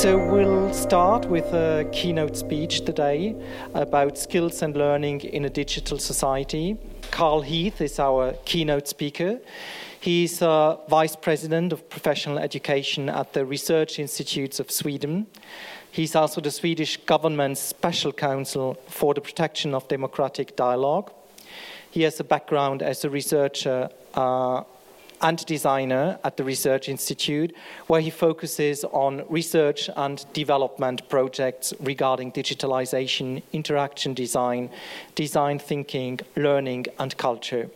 So we'll start with a keynote speech today about skills and learning in a digital society. Carl Heath is our keynote speaker. He's Vice President of Professional Education at the Research Institutes of Sweden. He's also the Swedish government's Special Counsel for the Protection of Democratic Dialogue. He has a background as a researcher and designer at the Research Institute, where he focuses on research and development projects regarding digitalization, interaction design, design thinking, learning, and culture.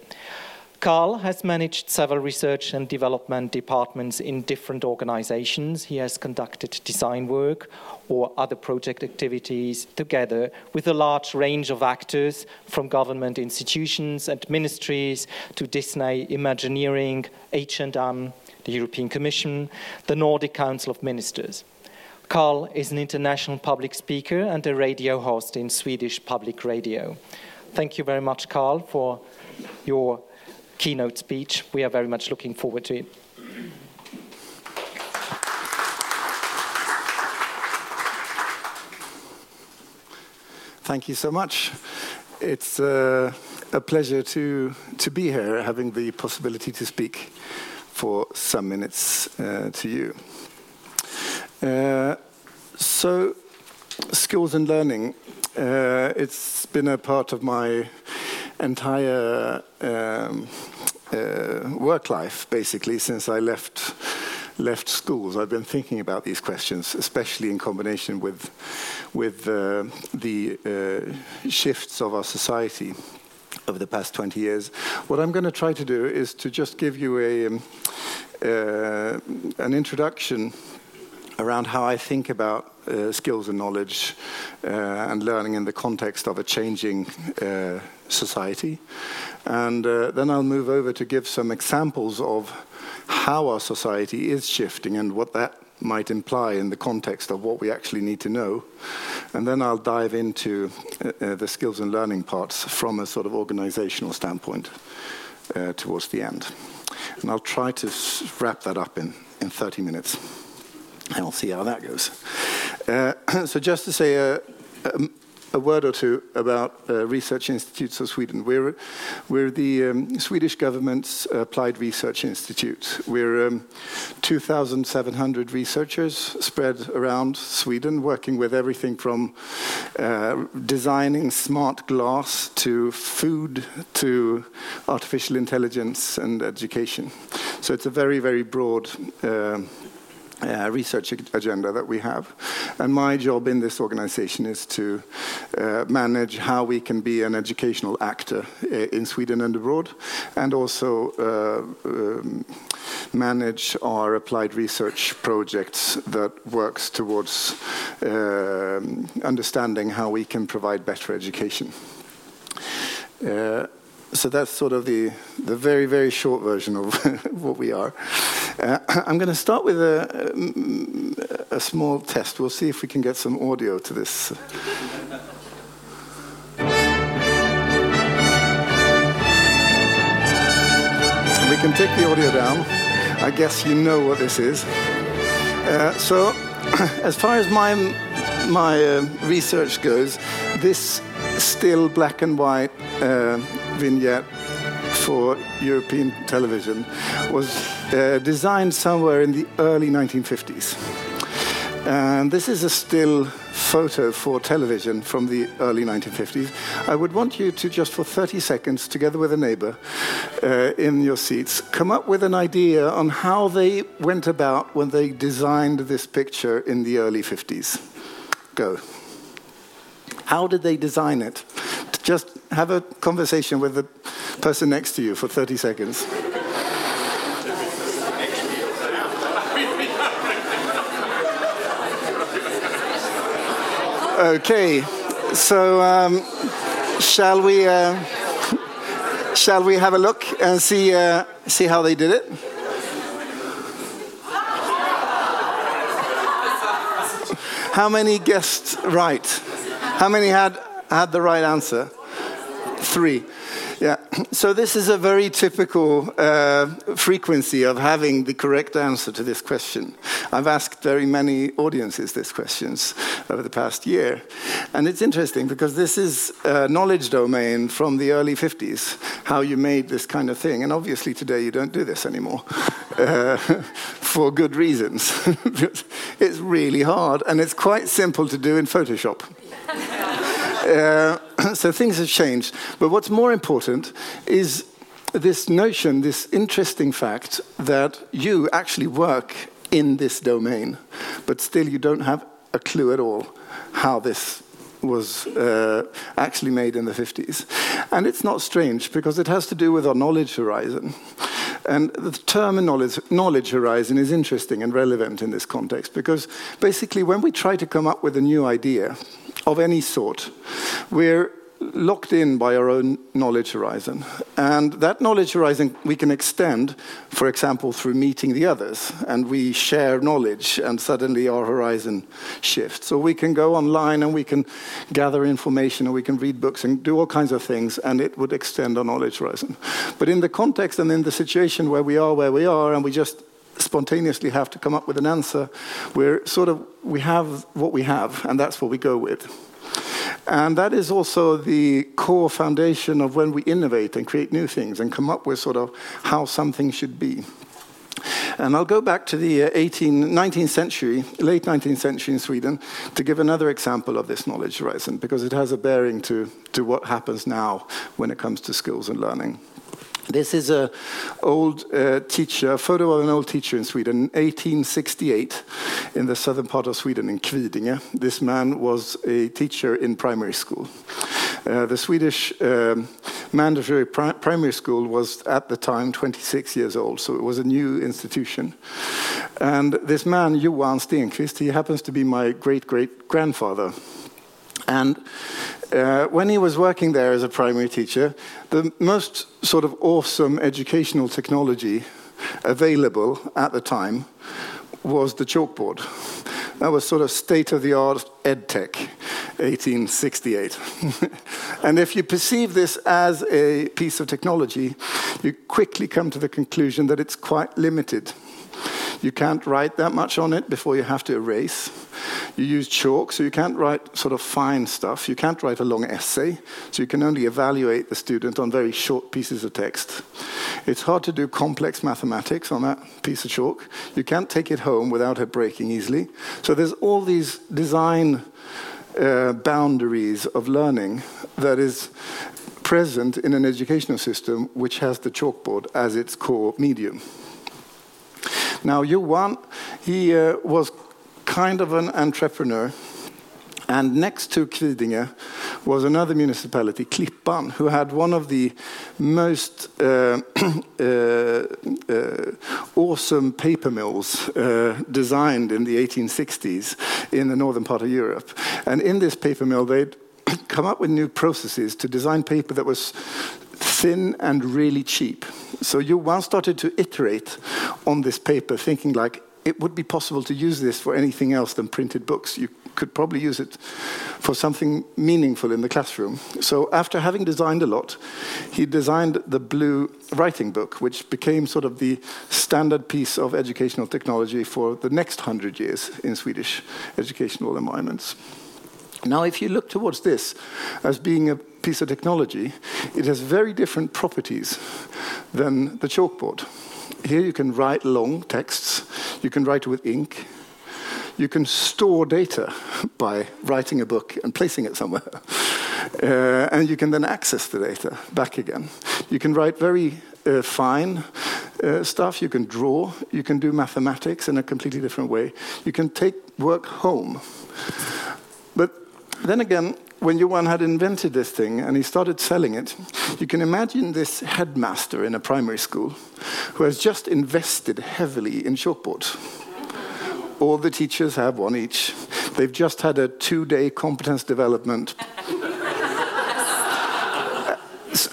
Carl has managed several research and development departments in different organizations. He has conducted design work or other project activities together with a large range of actors, from government institutions and ministries to Disney Imagineering, H&M, the European Commission, the Nordic Council of Ministers. Carl is an international public speaker and a radio host in Swedish public radio. Thank you very much, Carl, for your keynote speech. We are very much looking forward to it. Thank you so much. It's a pleasure to be here, having the possibility to speak for some minutes to you. So, skills and learning. It's been a part of my entire work life, basically, since I left schools. I've been thinking about these questions, especially in combination with the shifts of our society over the past 20 years. What I'm going to try to do is to just give you an introduction around how I think about skills and knowledge and learning in the context of a changing society. And then I'll move over to give some examples of how our society is shifting and what that might imply in the context of what we actually need to know. And then I'll dive into the skills and learning parts from a sort of organizational standpoint towards the end. And I'll try to wrap that up in 30 minutes. And we'll see how that goes. So just to say a word or two about Research Institutes of Sweden. We're the Swedish government's applied research institute. We're 2,700 researchers spread around Sweden, working with everything from designing smart glass to food to artificial intelligence and education. So it's a very, very broad research agenda that we have. And my job in this organization is to manage how we can be an educational actor in Sweden and abroad, and also manage our applied research projects that works towards understanding how we can provide better education. So that's sort of the very, very short version of what we are. I'm going to start with a small test. We'll see if we can get some audio to this. We can take the audio down. I guess you know what this is. So as far as my research goes, this still black and white vignette for European television was designed somewhere in the early 1950s. And this is a still photo for television from the early 1950s. I would want you to just for 30 seconds, together with a neighbor in your seats, come up with an idea on how they went about when they designed this picture in the early 50s. Go. How did they design it? Just have a conversation with the person next to you for 30 seconds. Okay, so shall we have a look and see how they did it? How many guessed right? How many had the right answer? 3. Yeah, so this is a very typical frequency of having the correct answer to this question. I've asked very many audiences this questions over the past year. And it's interesting because this is a knowledge domain from the early 50s, how you made this kind of thing. And obviously today you don't do this anymore for good reasons. It's really hard and it's quite simple to do in Photoshop. So things have changed. But what's more important is this notion, this interesting fact that you actually work in this domain, but still you don't have a clue at all how this was actually made in the 50s. And it's not strange, because it has to do with our knowledge horizon. And the term knowledge horizon is interesting and relevant in this context, because basically when we try to come up with a new idea of any sort, we're locked in by our own knowledge horizon. And that knowledge horizon we can extend, for example, through meeting the others. And we share knowledge, and suddenly our horizon shifts. So we can go online, and we can gather information, and we can read books, and do all kinds of things, and it would extend our knowledge horizon. But in the context and in the situation where we are, and we just spontaneously have to come up with an answer, we have what we have, and that's what we go with. And that is also the core foundation of when we innovate and create new things and come up with sort of how something should be. And I'll go back to the 19th century in Sweden to give another example of this knowledge horizon, because it has a bearing to what happens now when it comes to skills and learning. This is a photo of an old teacher in Sweden, 1868, in the southern part of Sweden, in Kvidinge. This man was a teacher in primary school. The Swedish mandatory primary school was, at the time, 26 years old, so it was a new institution. And this man, Johan Stenqvist, he happens to be my great-great-grandfather. And when he was working there as a primary teacher, the most sort of awesome educational technology available at the time was the chalkboard. That was sort of state-of-the-art edtech, 1868. And if you perceive this as a piece of technology, you quickly come to the conclusion that it's quite limited. You can't write that much on it before you have to erase. You use chalk, so you can't write sort of fine stuff. You can't write a long essay, so you can only evaluate the student on very short pieces of text. It's hard to do complex mathematics on that piece of chalk. You can't take it home without it breaking easily. So there's all these design boundaries of learning that is present in an educational system which has the chalkboard as its core medium. Now, Johan, he was kind of an entrepreneur, and next to Kvidinge was another municipality, Klippan, who had one of the most awesome paper mills designed in the 1860s in the northern part of Europe. And in this paper mill, they'd come up with new processes to design paper that was thin and really cheap. So Johan started to iterate on this paper, thinking like, it would be possible to use this for anything else than printed books. You could probably use it for something meaningful in the classroom. So after having designed a lot, he designed the blue writing book, which became sort of the standard piece of educational technology for the next 100 years in Swedish educational environments. Now, if you look towards this as being a piece of technology, it has very different properties than the chalkboard. Here you can write long texts, you can write with ink, you can store data by writing a book and placing it somewhere, and you can then access the data back again. You can write very fine stuff, you can draw, you can do mathematics in a completely different way, you can take work home. But then again, when Johan had invented this thing and he started selling it, you can imagine this headmaster in a primary school who has just invested heavily in chalkboards. All the teachers have one each. They've just had a 2-day competence development.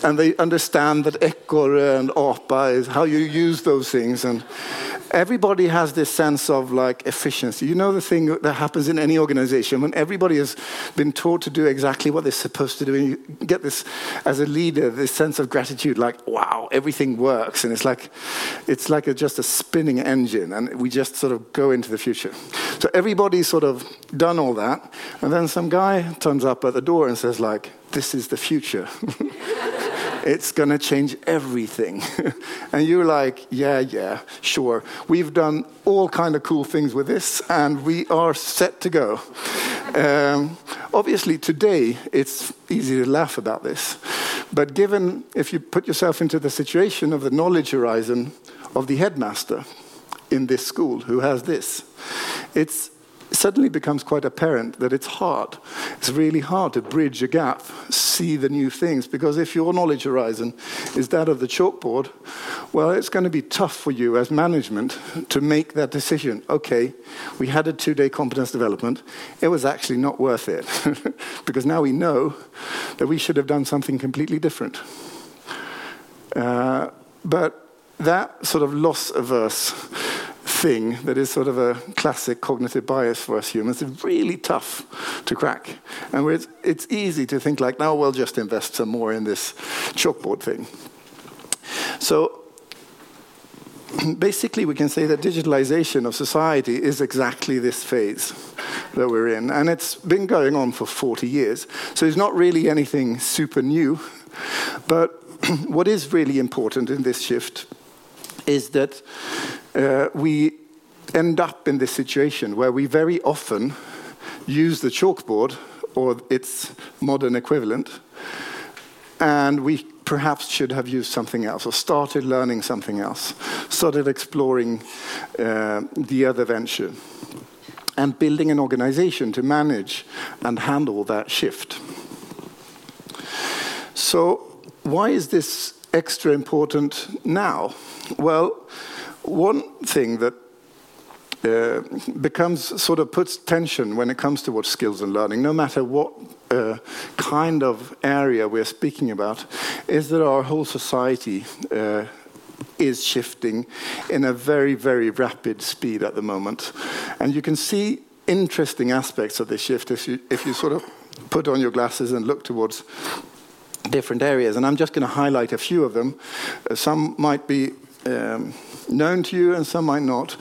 And they understand that ekorre and apa is how you use those things. And everybody has this sense of like efficiency. You know the thing that happens in any organization when everybody has been taught to do exactly what they're supposed to do, and you get this as a leader, this sense of gratitude, like, wow, everything works, and it's like just a spinning engine, and we just sort of go into the future. So everybody's sort of done all that, and then some guy turns up at the door and says like, this is the future. It's going to change everything. And you're like, yeah, sure. We've done all kind of cool things with this, and we are set to go. Obviously, today, it's easy to laugh about this. But given, if you put yourself into the situation of the knowledge horizon of the headmaster in this school who has this, it suddenly becomes quite apparent that it's hard. It's really hard to bridge a gap, see the new things, because if your knowledge horizon is that of the chalkboard, well, it's going to be tough for you as management to make that decision. Okay, we had a 2-day competence development. It was actually not worth it, because now we know that we should have done something completely different. But that sort of loss-averse thing that is sort of a classic cognitive bias for us humans is really tough to crack. And it's easy to think like, now we'll just invest some more in this chalkboard thing. So basically we can say that digitalization of society is exactly this phase that we're in. And it's been going on for 40 years. So it's not really anything super new. But what is really important in this shift is that we end up in this situation where we very often use the chalkboard or its modern equivalent, and we perhaps should have used something else or started learning something else, started exploring the other venture, and building an organization to manage and handle that shift. So why is this extra important now? Well, one thing that becomes sort of puts tension when it comes towards skills and learning, no matter what kind of area we're speaking about, is that our whole society is shifting in a very, very rapid speed at the moment. And you can see interesting aspects of this shift if you sort of put on your glasses and look towards different areas. And I'm just going to highlight a few of them. Some might be known to you and some might not.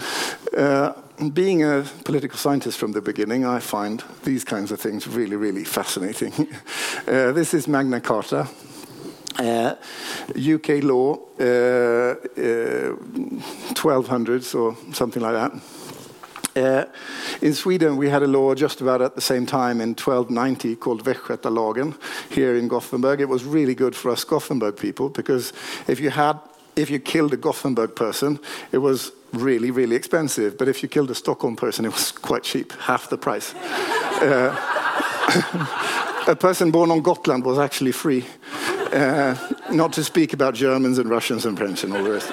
Being a political scientist from the beginning, I find these kinds of things really, really fascinating. This is Magna Carta, UK law, 1200s or something like that. In Sweden, we had a law just about at the same time in 1290 called Västgötalagen here in Gothenburg. It was really good for us Gothenburg people, because if you killed a Gothenburg person, it was really, really expensive. But if you killed a Stockholm person, it was quite cheap, half the price. A person born on Gotland was actually free, not to speak about Germans and Russians and French and all the rest.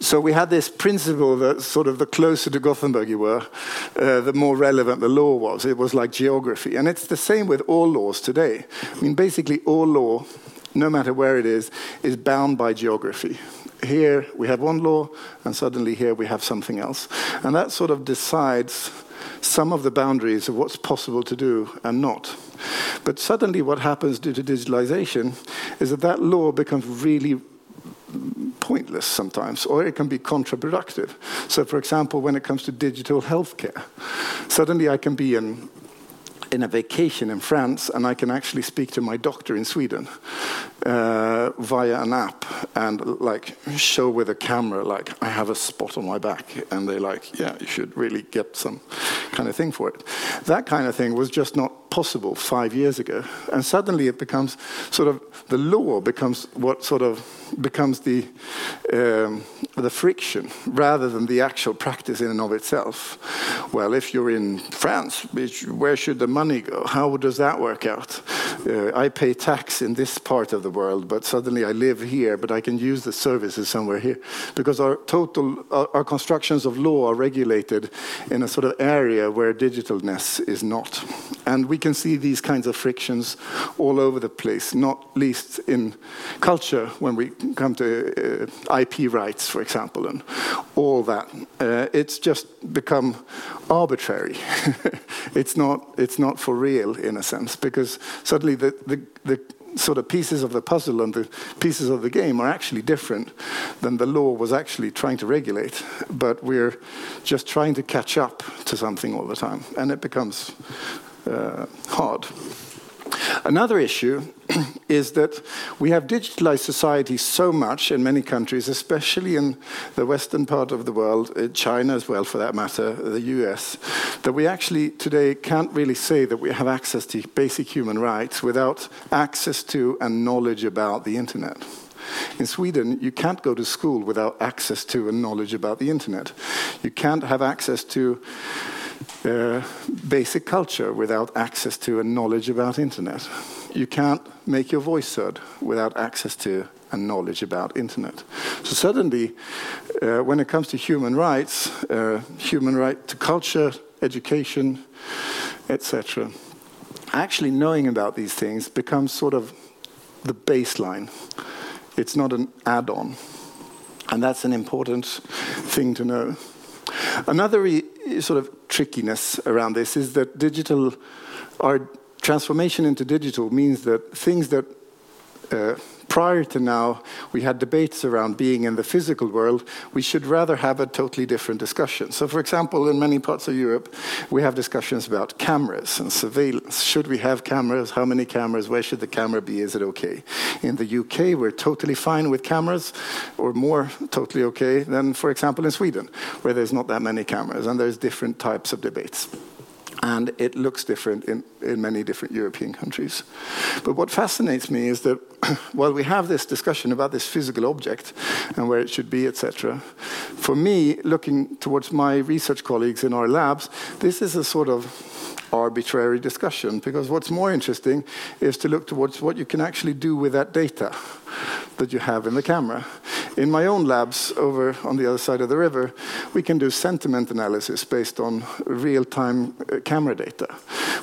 So we had this principle that sort of the closer to Gothenburg you were, the more relevant the law was. It was like geography. And it's the same with all laws today. I mean, basically all law, no matter where it is bound by geography. Here we have one law, and suddenly here we have something else. And that sort of decides some of the boundaries of what's possible to do and not. But suddenly what happens due to digitalization is that law becomes really pointless sometimes, or it can be counterproductive. So, for example, when it comes to digital healthcare, suddenly I can be in a vacation in France, and I can actually speak to my doctor in Sweden via an app and like show with a camera, like, I have a spot on my back, and they're like, yeah, you should really get some kind of thing for it. That kind of thing was just not possible 5 years ago, and suddenly it becomes sort of, the law becomes what sort of becomes the friction rather than the actual practice in and of itself. Well, if you're in France, where should the money go? How does that work out? I pay tax in this part of the world, but suddenly I live here, but I can use the services somewhere here, because our constructions of law are regulated in a sort of area where digitalness is not. And we can see these kinds of frictions all over the place, not least in culture when we come to IP rights, for example, and all that. It's just become arbitrary. It's not for real in a sense, because suddenly the sort of pieces of the puzzle and the pieces of the game are actually different than the law was actually trying to regulate, but we're just trying to catch up to something all the time, and it becomes hard. Another issue is that we have digitalized society so much in many countries, especially in the western part of the world, China as well for that matter, the US, that we actually today can't really say that we have access to basic human rights without access to and knowledge about the internet. In Sweden, you can't go to school without access to and knowledge about the internet. You can't have access to basic culture without access to and knowledge about internet. You can't make your voice heard without access to and knowledge about internet. So suddenly, when it comes to human right to culture, education, etc., actually knowing about these things becomes sort of the baseline. It's not an add-on. And that's an important thing to know. Another sort of trickiness around this is that our transformation into digital means that things that prior to now we had debates around being in the physical world, we should rather have a totally different discussion. So for example, in many parts of Europe, we have discussions about cameras and surveillance. Should we have cameras? How many cameras? Where should the camera be? Is it okay? In the UK, we're totally fine with cameras, or more totally okay than, for example, in Sweden, where there's not that many cameras, and there's different types of debates. And it looks different in many different European countries. But what fascinates me is that while we have this discussion about this physical object and where it should be, etc., for me, looking towards my research colleagues in our labs, this is a sort of arbitrary discussion, because what's more interesting is to look towards what you can actually do with that data that you have in the camera. In my own labs over on the other side of the river, we can do sentiment analysis based on real-time camera data.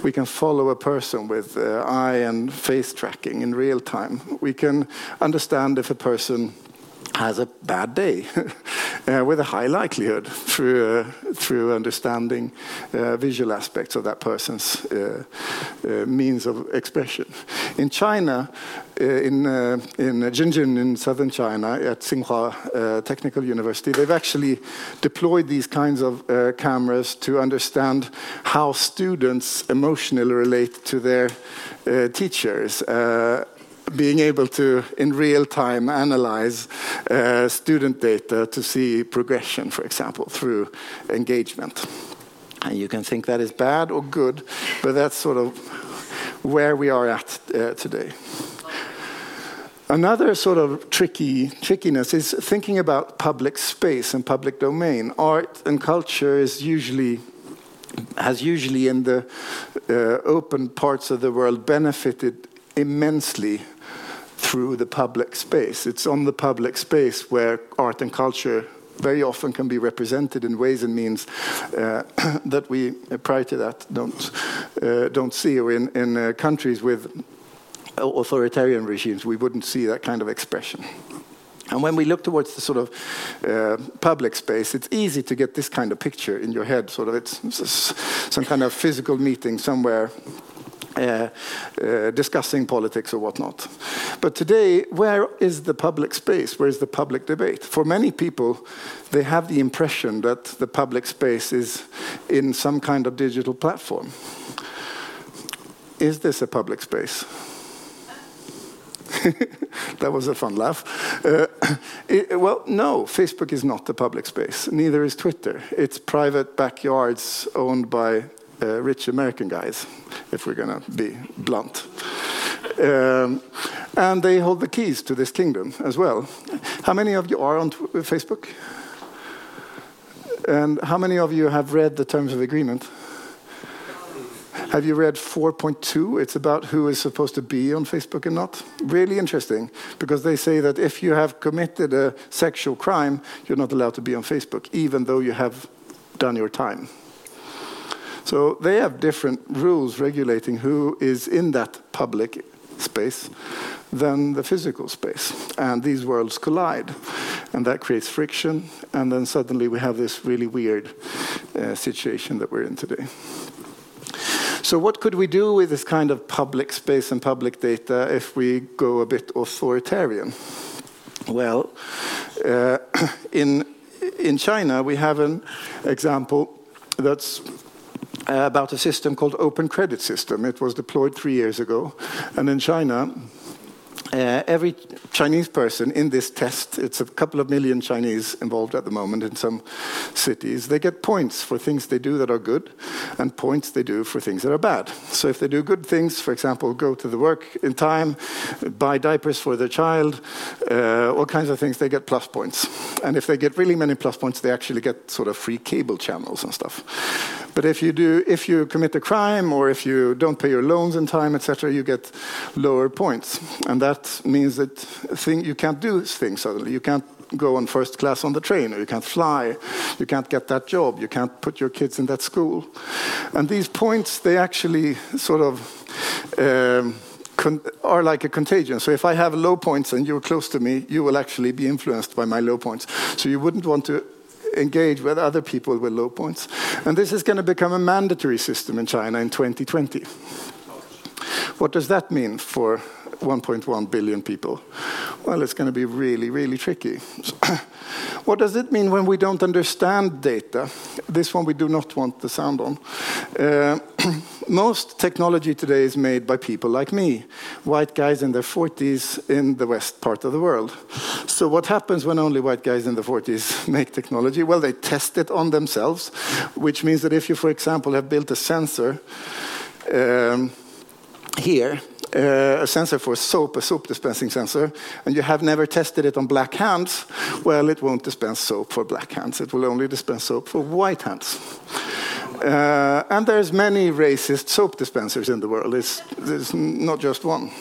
We can follow a person with eye and face tracking in real time. We can understand if a person has a bad day with a high likelihood through understanding visual aspects of that person's means of expression. In China, in Jinjin in southern China at Tsinghua Technical University, they've actually deployed these kinds of cameras to understand how students emotionally relate to their teachers, being able to, in real time, analyze student data to see progression, for example, through engagement. And you can think that is bad or good, but that's sort of where we are at today. Another sort of trickiness is thinking about public space and public domain. Art and culture has usually in the open parts of the world benefited immensely through the public space. It's on the public space where art and culture very often can be represented in ways and means that we, prior to that, don't see. Or in countries with authoritarian regimes, we wouldn't see that kind of expression. And when we look towards the sort of public space, it's easy to get this kind of picture in your head. Sort of, it's some kind of physical meeting somewhere. Discussing politics or whatnot. But today, where is the public space? Where is the public debate? For many people, they have the impression that the public space is in some kind of digital platform. Is this a public space? That was a fun laugh. Well, no, Facebook is not the public space. Neither is Twitter. It's private backyards owned by rich American guys, if we're going to be blunt. And they hold the keys to this kingdom as well. How many of you are on Facebook? And how many of you have read the terms of agreement? Have you read 4.2? It's about who is supposed to be on Facebook and not. Really interesting, because they say that if you have committed a sexual crime, you're not allowed to be on Facebook, even though you have done your time. So they have different rules regulating who is in that public space than the physical space. And these worlds collide, and that creates friction, and then suddenly we have this really weird situation that we're in today. So what could we do with this kind of public space and public data if we go a bit authoritarian? Well, in China we have an example that's about a system called Open Credit System. It was deployed 3 years ago, and in China, every Chinese person in this test, it's a couple of million Chinese involved at the moment in some cities, they get points for things they do that are good and points they do for things that are bad. So if they do good things, for example, go to the work in time, buy diapers for their child, all kinds of things, they get plus points. And if they get really many plus points, they actually get sort of free cable channels and stuff. But if you commit a crime or if you don't pay your loans in time, etc., you get lower points. And that means that you can't do things suddenly. You can't go on first class on the train, or you can't fly, you can't get that job, you can't put your kids in that school. And these points, they actually sort of are like a contagion. So if I have low points and you're close to me, you will actually be influenced by my low points. So you wouldn't want to engage with other people with low points. And this is going to become a mandatory system in China in 2020. What does that mean for 1.1 billion people? Well, it's going to be really, really tricky. What does it mean when we don't understand data? This one we do not want the sound on. Most technology today is made by people like me, white guys in their 40s in the west part of the world. So what happens when only white guys in their 40s make technology? Well, they test it on themselves, which means that if you, for example, have built a sensor here, a sensor for soap, a soap dispensing sensor, and you have never tested it on black hands, well, it won't dispense soap for black hands. It will only dispense soap for white hands. And there's many racist soap dispensers in the world. There's not just one.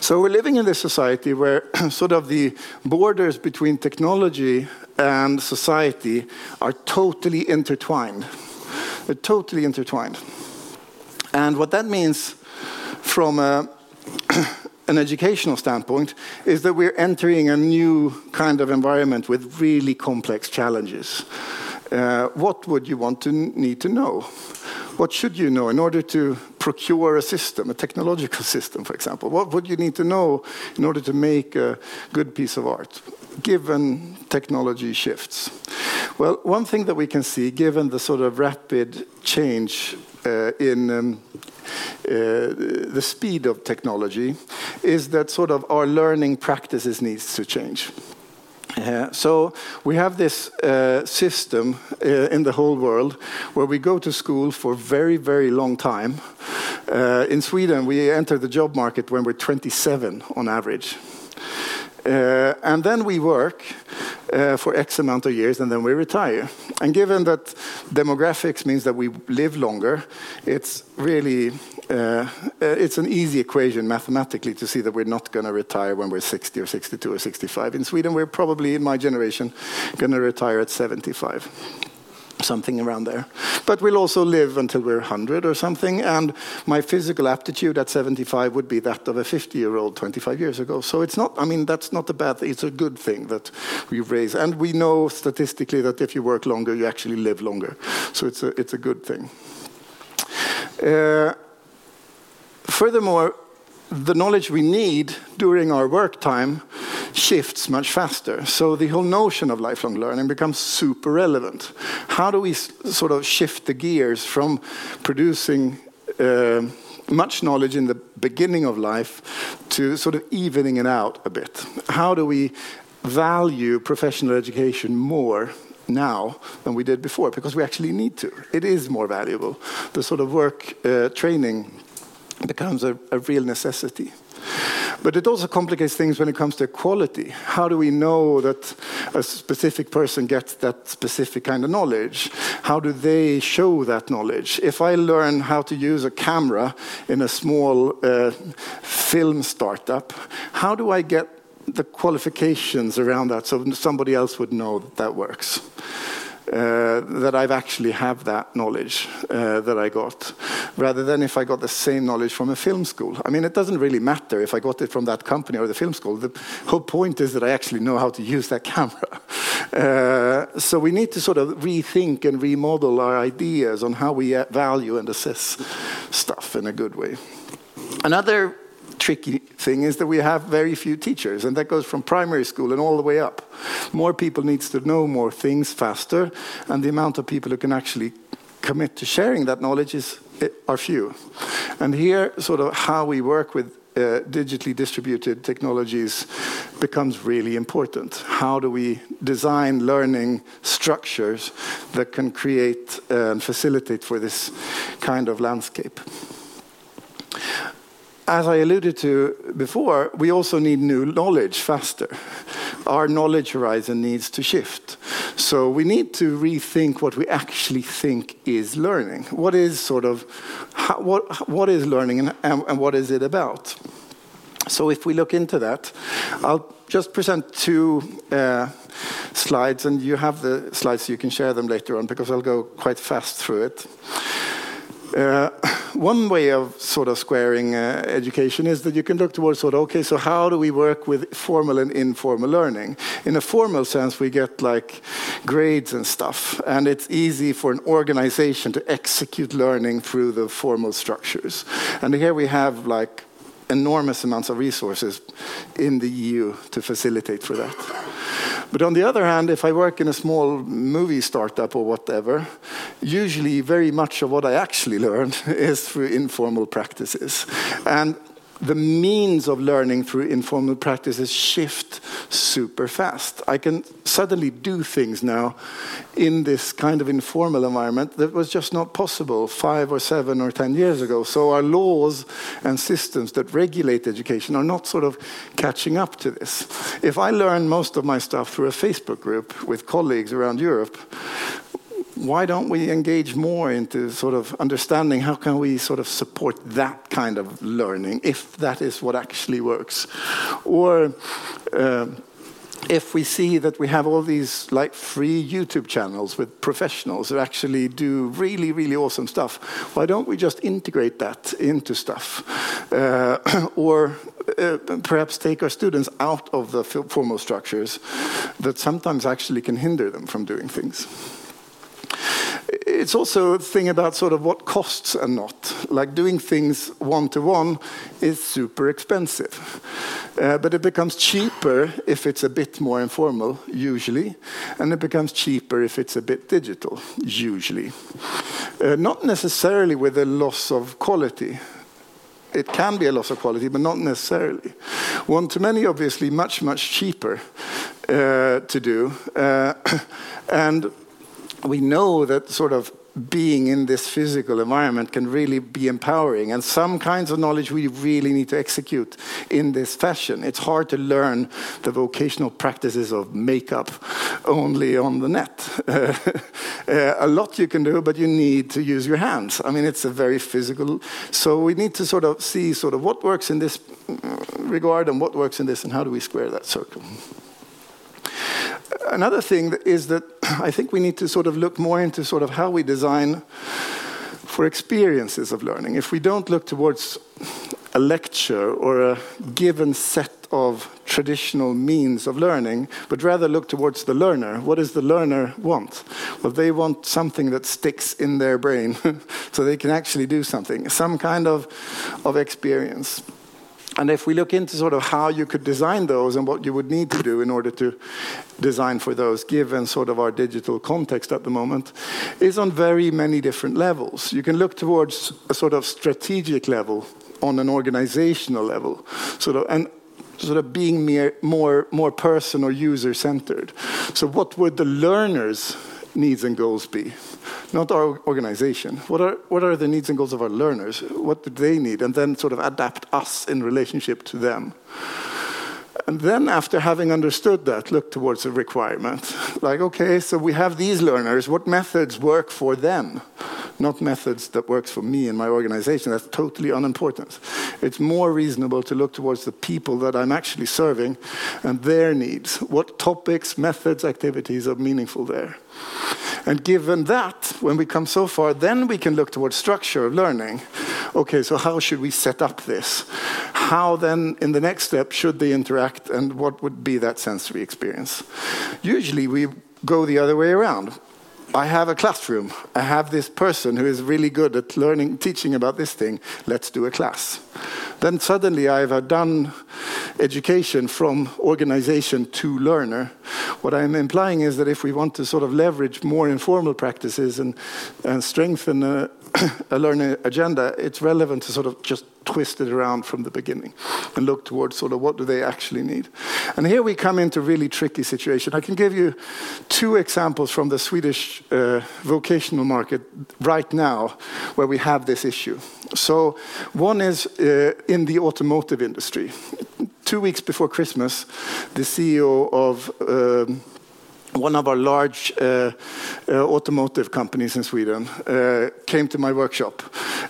So we're living in this society where sort of the borders between technology and society are totally intertwined. They're totally intertwined. And what that means from an educational standpoint is that we're entering a new kind of environment with really complex challenges. What would you need to know? What should you know in order to procure a system, a technological system, for example? What would you need to know in order to make a good piece of art, given technology shifts? Well, one thing that we can see, given the sort of rapid change in the speed of technology, is that sort of our learning practices needs to change. So we have this system in the whole world where we go to school for very, very long time. In Sweden, we enter the job market when we're 27 on average. And then we work for X amount of years, and then we retire. And given that demographics means that we live longer, it's really it's an easy equation mathematically to see that we're not going to retire when we're 60 or 62 or 65. In Sweden, we're probably, in my generation, going to retire at 75. Something around there. But we'll also live until we're 100 or something, and my physical aptitude at 75 would be that of a 50-year-old 25 years ago. So it's not, I mean, that's not a bad thing. It's a good thing that we raise. And we know statistically that if you work longer, you actually live longer. So it's a good thing. Furthermore, the knowledge we need during our work time shifts much faster. So the whole notion of lifelong learning becomes super relevant. How do we sort of shift the gears from producing much knowledge in the beginning of life to sort of evening it out a bit? How do we value professional education more now than we did before? Because we actually need to. It is more valuable. The sort of work training becomes a real necessity. But it also complicates things when it comes to equality. How do we know that a specific person gets that specific kind of knowledge? How do they show that knowledge? If I learn how to use a camera in a small film startup, how do I get the qualifications around that so somebody else would know that works? that I've actually have that knowledge that I got, rather than if I got the same knowledge from a film school. I mean, it doesn't really matter if I got it from that company or the film school. The whole point is that I actually know how to use that camera. So we need to sort of rethink and remodel our ideas on how we value and assess stuff in a good way. Another tricky thing is that we have very few teachers, and that goes from primary school and all the way up. More people needs to know more things faster, and the amount of people who can actually commit to sharing that knowledge are few. And here, sort of how we work with digitally distributed technologies becomes really important. How do we design learning structures that can create and facilitate for this kind of landscape? As I alluded to before, we also need new knowledge faster. Our knowledge horizon needs to shift. So we need to rethink what we actually think is learning. What is sort of, what is learning and what is it about? So if we look into that, I'll just present two slides, and you have the slides so you can share them later on, because I'll go quite fast through it. One way of sort of squaring education is that you can look towards sort of, okay, so how do we work with formal and informal learning? In a formal sense, we get like grades and stuff, and it's easy for an organization to execute learning through the formal structures. And here we have like enormous amounts of resources in the EU to facilitate for that. But on the other hand, if I work in a small movie startup or whatever, usually very much of what I actually learn is through informal practices. And the means of learning through informal practices shift super fast. I can suddenly do things now in this kind of informal environment that was just not possible 5 or 7 or 10 years ago. So our laws and systems that regulate education are not sort of catching up to this. If I learn most of my stuff through a Facebook group with colleagues around Europe, why don't we engage more into sort of understanding how can we sort of support that kind of learning, if that is what actually works? Or if we see that we have all these like free YouTube channels with professionals who actually do really, really awesome stuff, why don't we just integrate that into stuff? Or perhaps take our students out of the formal structures that sometimes actually can hinder them from doing things. It's also a thing about sort of what costs and not. Like doing things one-to-one is super expensive. But it becomes cheaper if it's a bit more informal, usually. And it becomes cheaper if it's a bit digital, usually. Not necessarily with a loss of quality. It can be a loss of quality, but not necessarily. One-to-many, obviously, much, much cheaper to do. And we know that sort of being in this physical environment can really be empowering, and some kinds of knowledge we really need to execute in this fashion. It's hard to learn the vocational practices of makeup only on the net. A lot you can do, but you need to use your hands. I mean, it's a very physical. So we need to sort of see sort of what works in this regard and what works in this, and how do we square that circle. Another thing is that I think we need to sort of look more into sort of how we design for experiences of learning. If we don't look towards a lecture or a given set of traditional means of learning, but rather look towards the learner. What does the learner want? Well, they want something that sticks in their brain so they can actually do something, some kind of experience. And if we look into sort of how you could design those and what you would need to do in order to design for those, given sort of our digital context at the moment, is on very many different levels. You can look towards a sort of strategic level, on an organizational level, sort of being more person or user-centered. So what would the learners' needs and goals be? Not our organization. What are the needs and goals of our learners? What do they need? And then sort of adapt us in relationship to them. And then after having understood that, look towards a requirement. Like, okay, so we have these learners. What methods work for them? Not methods that works for me and my organization. That's totally unimportant. It's more reasonable to look towards the people that I'm actually serving and their needs. What topics, methods, activities are meaningful there? And given that, when we come so far, then we can look towards structure of learning. Okay, so how should we set up this? How then, in the next step, should they interact, and what would be that sensory experience? Usually we go the other way around. I have a classroom. I have this person who is really good at learning, teaching about this thing. Let's do a class. Then suddenly I've done education from organization to learner. What I'm implying is that if we want to sort of leverage more informal practices and strengthen a learning agenda, it's relevant to sort of just twist it around from the beginning and look towards sort of what do they actually need. And here we come into really tricky situation. I can give you two examples from the Swedish vocational market right now where we have this issue. So one is in the automotive industry. 2 weeks before Christmas, the CEO of one of our large automotive companies in Sweden came to my workshop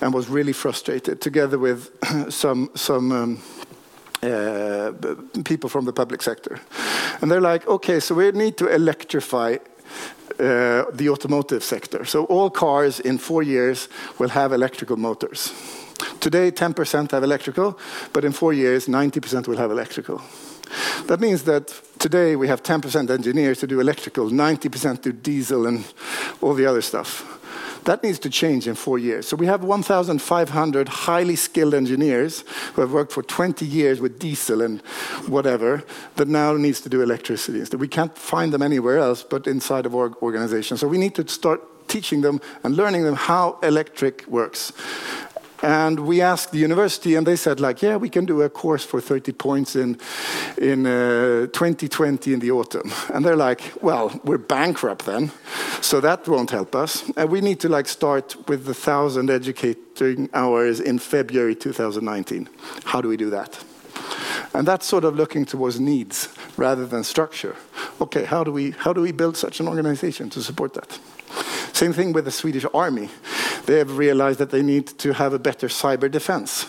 and was really frustrated, together with some people from the public sector. And they're like, okay, so we need to electrify the automotive sector. So all cars in 4 years will have electrical motors. Today, 10% have electrical, but in 4 years, 90% will have electrical. That means that today we have 10% engineers who do electrical, 90% do diesel and all the other stuff. That needs to change in 4 years. So we have 1,500 highly skilled engineers who have worked for 20 years with diesel and whatever that now needs to do electricity. We can't find them anywhere else but inside of our organization. So we need to start teaching them and learning them how electric works. And we asked the university, and they said, like, yeah, we can do a course for 30 points in 2020 in the autumn. And they're like, well, we're bankrupt then, so that won't help us. And we need to, like, start with 1,000 educating hours in February 2019. How do we do that? And that's sort of looking towards needs rather than structure. Okay, how do we build such an organization to support that? Same thing with the Swedish army. They have realized that they need to have a better cyber defense.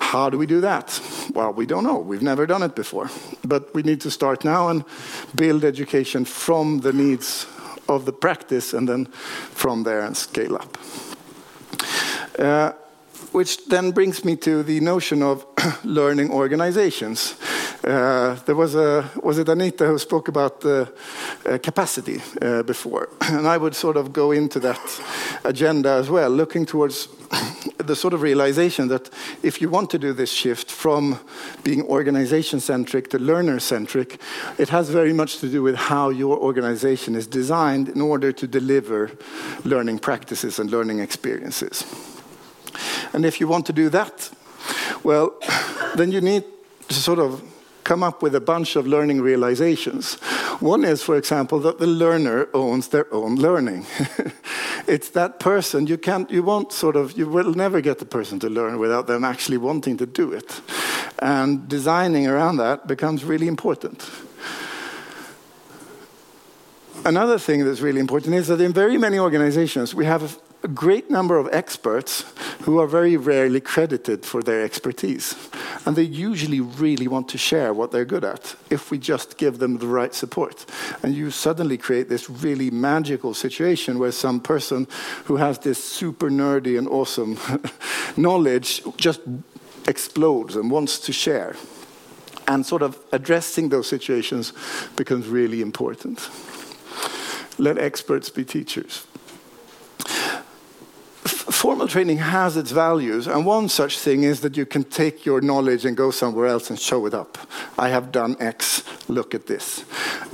How do we do that? Well, we don't know. We've never done it before. But we need to start now and build education from the needs of the practice, and then from there and scale up. Which then brings me to the notion of learning organizations. There was it Anita who spoke about the capacity before, and I would sort of go into that agenda as well, looking towards the sort of realization that if you want to do this shift from being organization-centric to learner-centric, it has very much to do with how your organization is designed in order to deliver learning practices and learning experiences. And if you want to do that, well, then you need to sort of come up with a bunch of learning realizations. One is, for example, that the learner owns their own learning. It's that person. You will never get the person to learn without them actually wanting to do it. And designing around that becomes really important. Another thing that's really important is that in very many organizations, we have a great number of experts who are very rarely credited for their expertise. And they usually really want to share what they're good at if we just give them the right support. And you suddenly create this really magical situation where some person who has this super nerdy and awesome knowledge just explodes and wants to share. And sort of addressing those situations becomes really important. Let experts be teachers. Formal training has its values, and one such thing is that you can take your knowledge and go somewhere else and show it up. I have done X, look at this.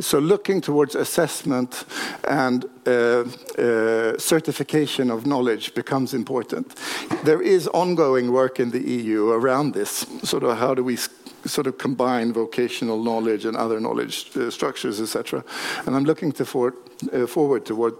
So looking towards assessment and certification of knowledge becomes important. There is ongoing work in the EU around this, sort of how do we sort of combine vocational knowledge and other knowledge structures, etc. And I'm looking forward toward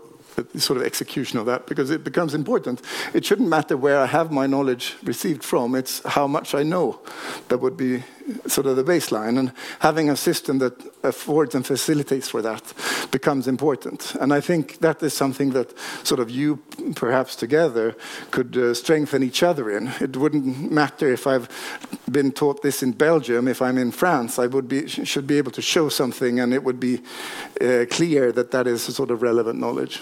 the sort of execution of that, because it becomes important. It shouldn't matter where I have my knowledge received from, it's how much I know that would be sort of the baseline, and having a system that affords and facilitates for that becomes important. And I think that is something that sort of you perhaps together could strengthen each other in. It wouldn't matter if I've been taught this in Belgium. If I'm in France, I should be able to show something, and it would be clear that that is a sort of relevant knowledge.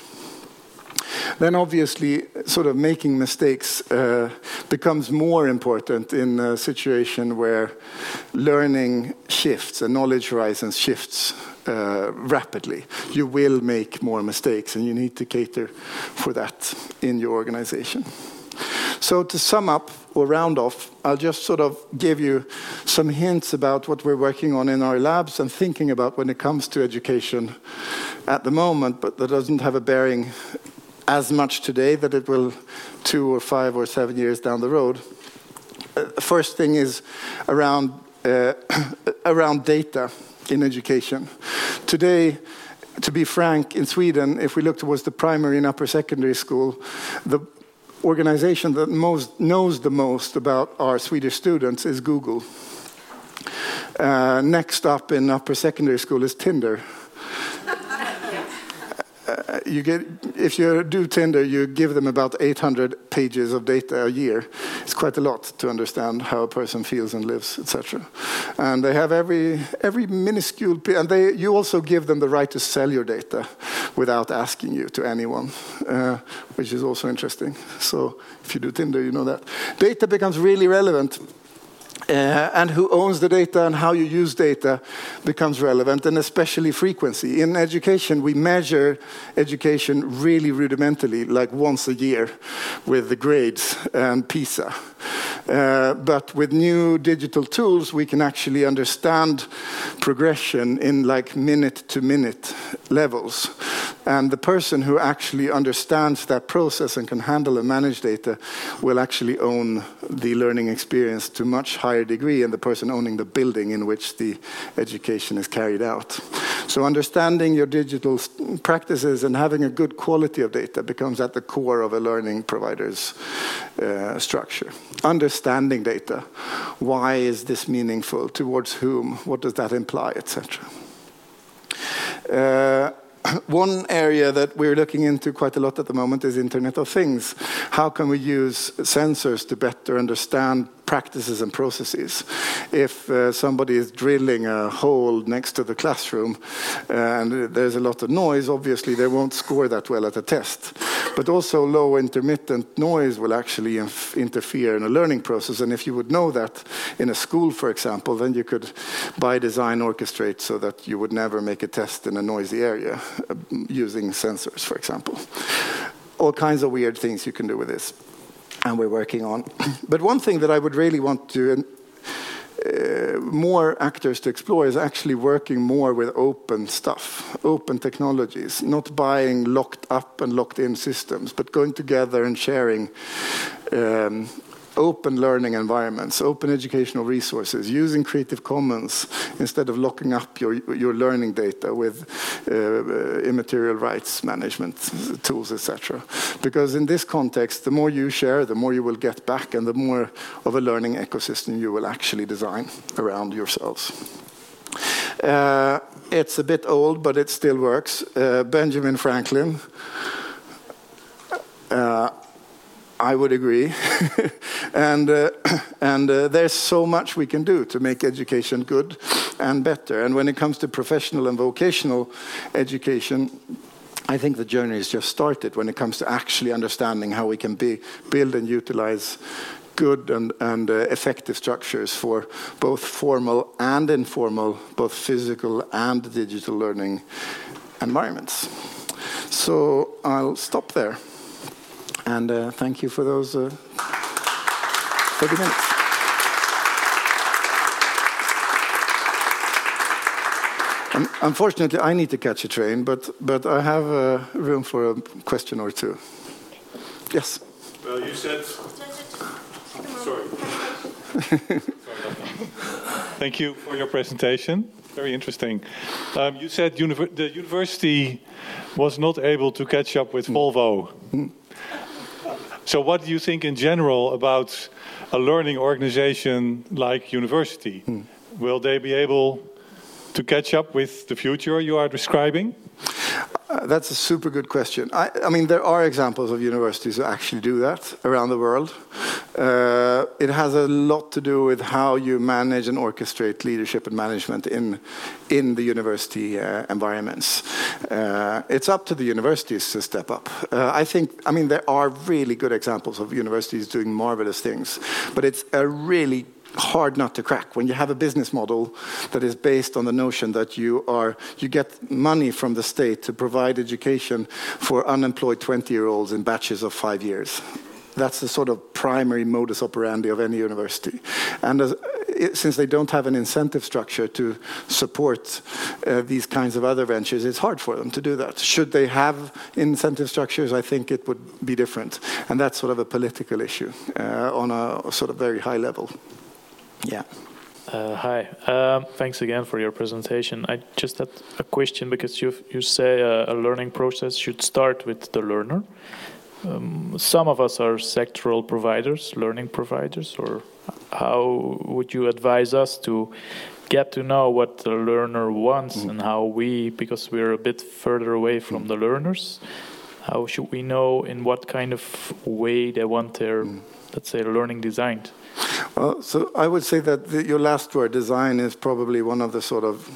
then obviously sort of making mistakes becomes more important in a situation where learning shifts and knowledge horizons shifts rapidly. You will make more mistakes, and you need to cater for that in your organization. So to sum up or round off, I'll just sort of give you some hints about what we're working on in our labs and thinking about when it comes to education at the moment, but that doesn't have a bearing as much today that it will 2 or 5 or 7 years down the road. First thing is around data in education. Today, to be frank, in Sweden, if we look towards the primary and upper secondary school, the organization that most knows the most about our Swedish students is Google. Next up in upper secondary school is Tinder. If you do Tinder, you give them about 800 pages of data a year. It's quite a lot to understand how a person feels and lives, etc. And they have every minuscule, and you also give them the right to sell your data without asking you to anyone, which is also interesting. So if you do Tinder, you know that. Data becomes really relevant. And who owns the data and how you use data becomes relevant, and especially frequency. In education, we measure education really rudimentarily, like once a year with the grades and PISA. But with new digital tools, we can actually understand progression in like minute-to-minute levels. And the person who actually understands that process and can handle and manage data will actually own the learning experience to much higher degree than the person owning the building in which the education is carried out. So understanding your digital practices and having a good quality of data becomes at the core of a learning provider's structure. Understanding data. Why is this meaningful? Towards whom? What does that imply? Etc. One area that we're looking into quite a lot at the moment is Internet of Things. How can we use sensors to better understand practices and processes? If somebody is drilling a hole next to the classroom and there's a lot of noise, obviously they won't score that well at a test. But also low intermittent noise will actually interfere in a learning process. And if you would know that in a school, for example, then you could by design orchestrate so that you would never make a test in a noisy area using sensors, for example. All kinds of weird things you can do with this. And we're working on. But one thing that I would really want to more actors to explore is actually working more with open stuff, open technologies, not buying locked up and locked in systems, but going together and sharing open learning environments, open educational resources, using Creative Commons instead of locking up your learning data with immaterial rights management tools, etc. Because in this context, the more you share, the more you will get back, and the more of a learning ecosystem you will actually design around yourselves. It's a bit old, but it still works. Benjamin Franklin. I would agree, and there's so much we can do to make education good and better. And when it comes to professional and vocational education, I think the journey has just started when it comes to actually understanding how we can build and utilize good and effective structures for both formal and informal, both physical and digital learning environments. So I'll stop there. And thank you for those 30 minutes. Unfortunately, I need to catch a train, but I have room for a question or two. Yes? Well, you said... Sorry. Thank you for your presentation. Very interesting. You said the university was not able to catch up with Volvo. Mm. So what do you think in general about a learning organization like university? Hmm. Will they be able to catch up with the future you are describing? That's a super good question. I mean, there are examples of universities that actually do that around the world. It has a lot to do with how you manage and orchestrate leadership and management in the university environments. It's up to the universities to step up. I mean, there are really good examples of universities doing marvelous things, but it's a really hard nut to crack when you have a business model that is based on the notion that you get money from the state to provide education for unemployed 20-year-olds in batches of 5 years. That's the sort of primary modus operandi of any university. And since they don't have an incentive structure to support these kinds of other ventures, it's hard for them to do that. Should they have incentive structures, I think it would be different. And that's sort of a political issue on a sort of very high level. Yeah. Hi. Thanks again for your presentation. I just had a question because you say a learning process should start with the learner. Some of us are sectoral providers, learning providers, or how would you advise us to get to know what the learner wants and how because we're a bit further away from the learners, how should we know in what kind of way they want their, let's say, learning designed? Well, so I would say that your last word, design, is probably one of the sort of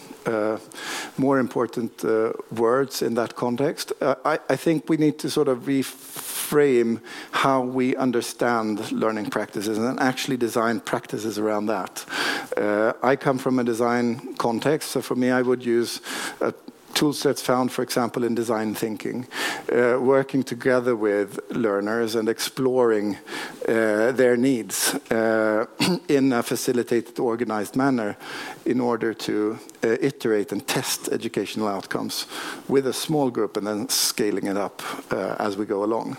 more important words in that context. I think we need to sort of reframe how we understand learning practices and actually design practices around that. I come from a design context, so for me I would use tool sets found, for example, in design thinking, working together with learners and exploring their needs in a facilitated, organized manner in order to iterate and test educational outcomes with a small group and then scaling it up as we go along.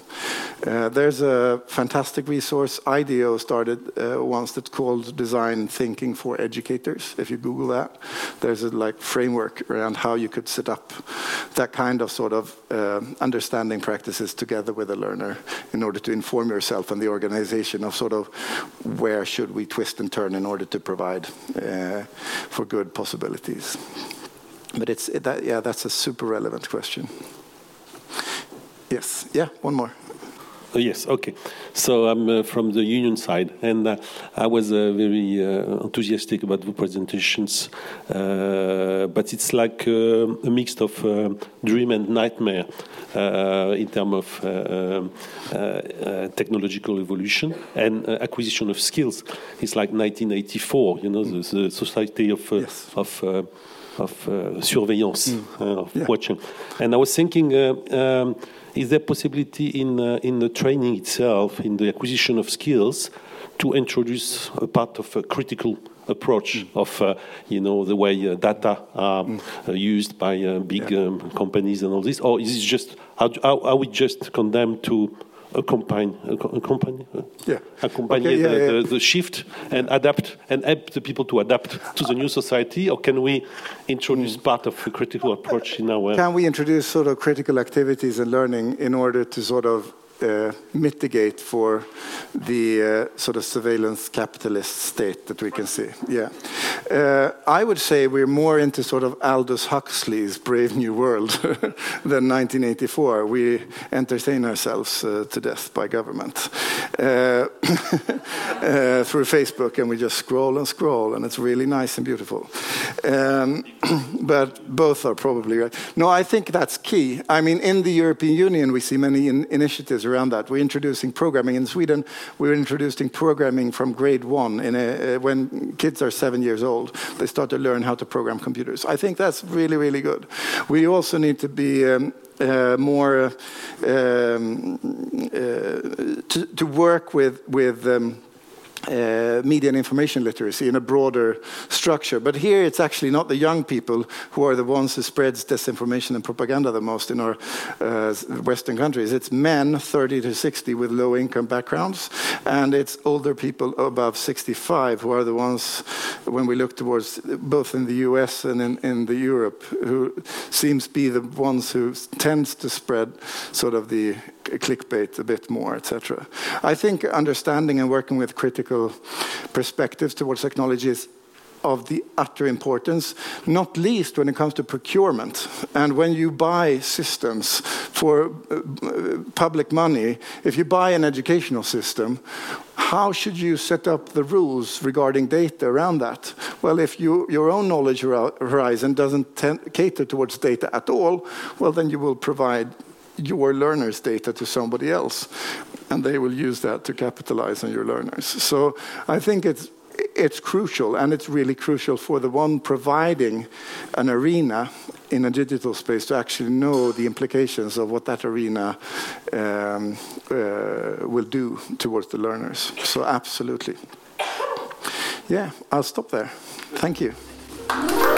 There's a fantastic resource IDEO started once that's called Design Thinking for Educators. If you Google that, there's a framework around how you could set up that kind of sort of understanding practices together with a learner in order to inform yourself and the organization of sort of where should we twist and turn in order to provide for good possibilities. But that's a super relevant question. Yes, yeah, one more. Oh, yes, okay. So I'm from the union side, and I was very enthusiastic about the presentations. But it's like a mix of dream and nightmare in terms of technological evolution and acquisition of skills. It's like 1984, the society of surveillance, watching. And I was thinking, is there possibility in the training itself, in the acquisition of skills, to introduce a part of a critical approach of the way data are used by big companies and all this, or is it just are we just condemned to accompany the shift and adapt and help the people to adapt to the new society, or can we introduce part of a critical approach in our? Can we introduce sort of critical activities and learning in order to sort of mitigate for the sort of surveillance capitalist state that we can see? Yeah. I would say we're more into sort of Aldous Huxley's Brave New World than 1984. We entertain ourselves to death by government through Facebook, and we just scroll and scroll, and it's really nice and beautiful. But both are probably right. No, I think that's key. I mean, in the European Union, we see many initiatives around that. We're introducing programming. In Sweden, we're introducing programming from grade one when kids are 7 years old. They start to learn how to program computers. I think that's really, really good. We also need to be more to work with media and information literacy in a broader structure. But here it's actually not the young people who are the ones who spreads disinformation and propaganda the most in our Western countries. It's men 30 to 60 with low income backgrounds, and it's older people above 65 who are the ones, when we look towards both in the US and in the Europe, who seems to be the ones who tends to spread sort of the clickbait a bit more, etc. I think understanding and working with critical perspectives towards technology is of the utter importance, not least when it comes to procurement. And when you buy systems for public money, if you buy an educational system, how should you set up the rules regarding data around that? Well, if your own knowledge horizon doesn't cater towards data at all, well, then you will provide your learners' data to somebody else, and they will use that to capitalize on your learners. So I think it's crucial, and it's really crucial for the one providing an arena in a digital space to actually know the implications of what that arena will do towards the learners. So absolutely. Yeah, I'll stop there. Thank you.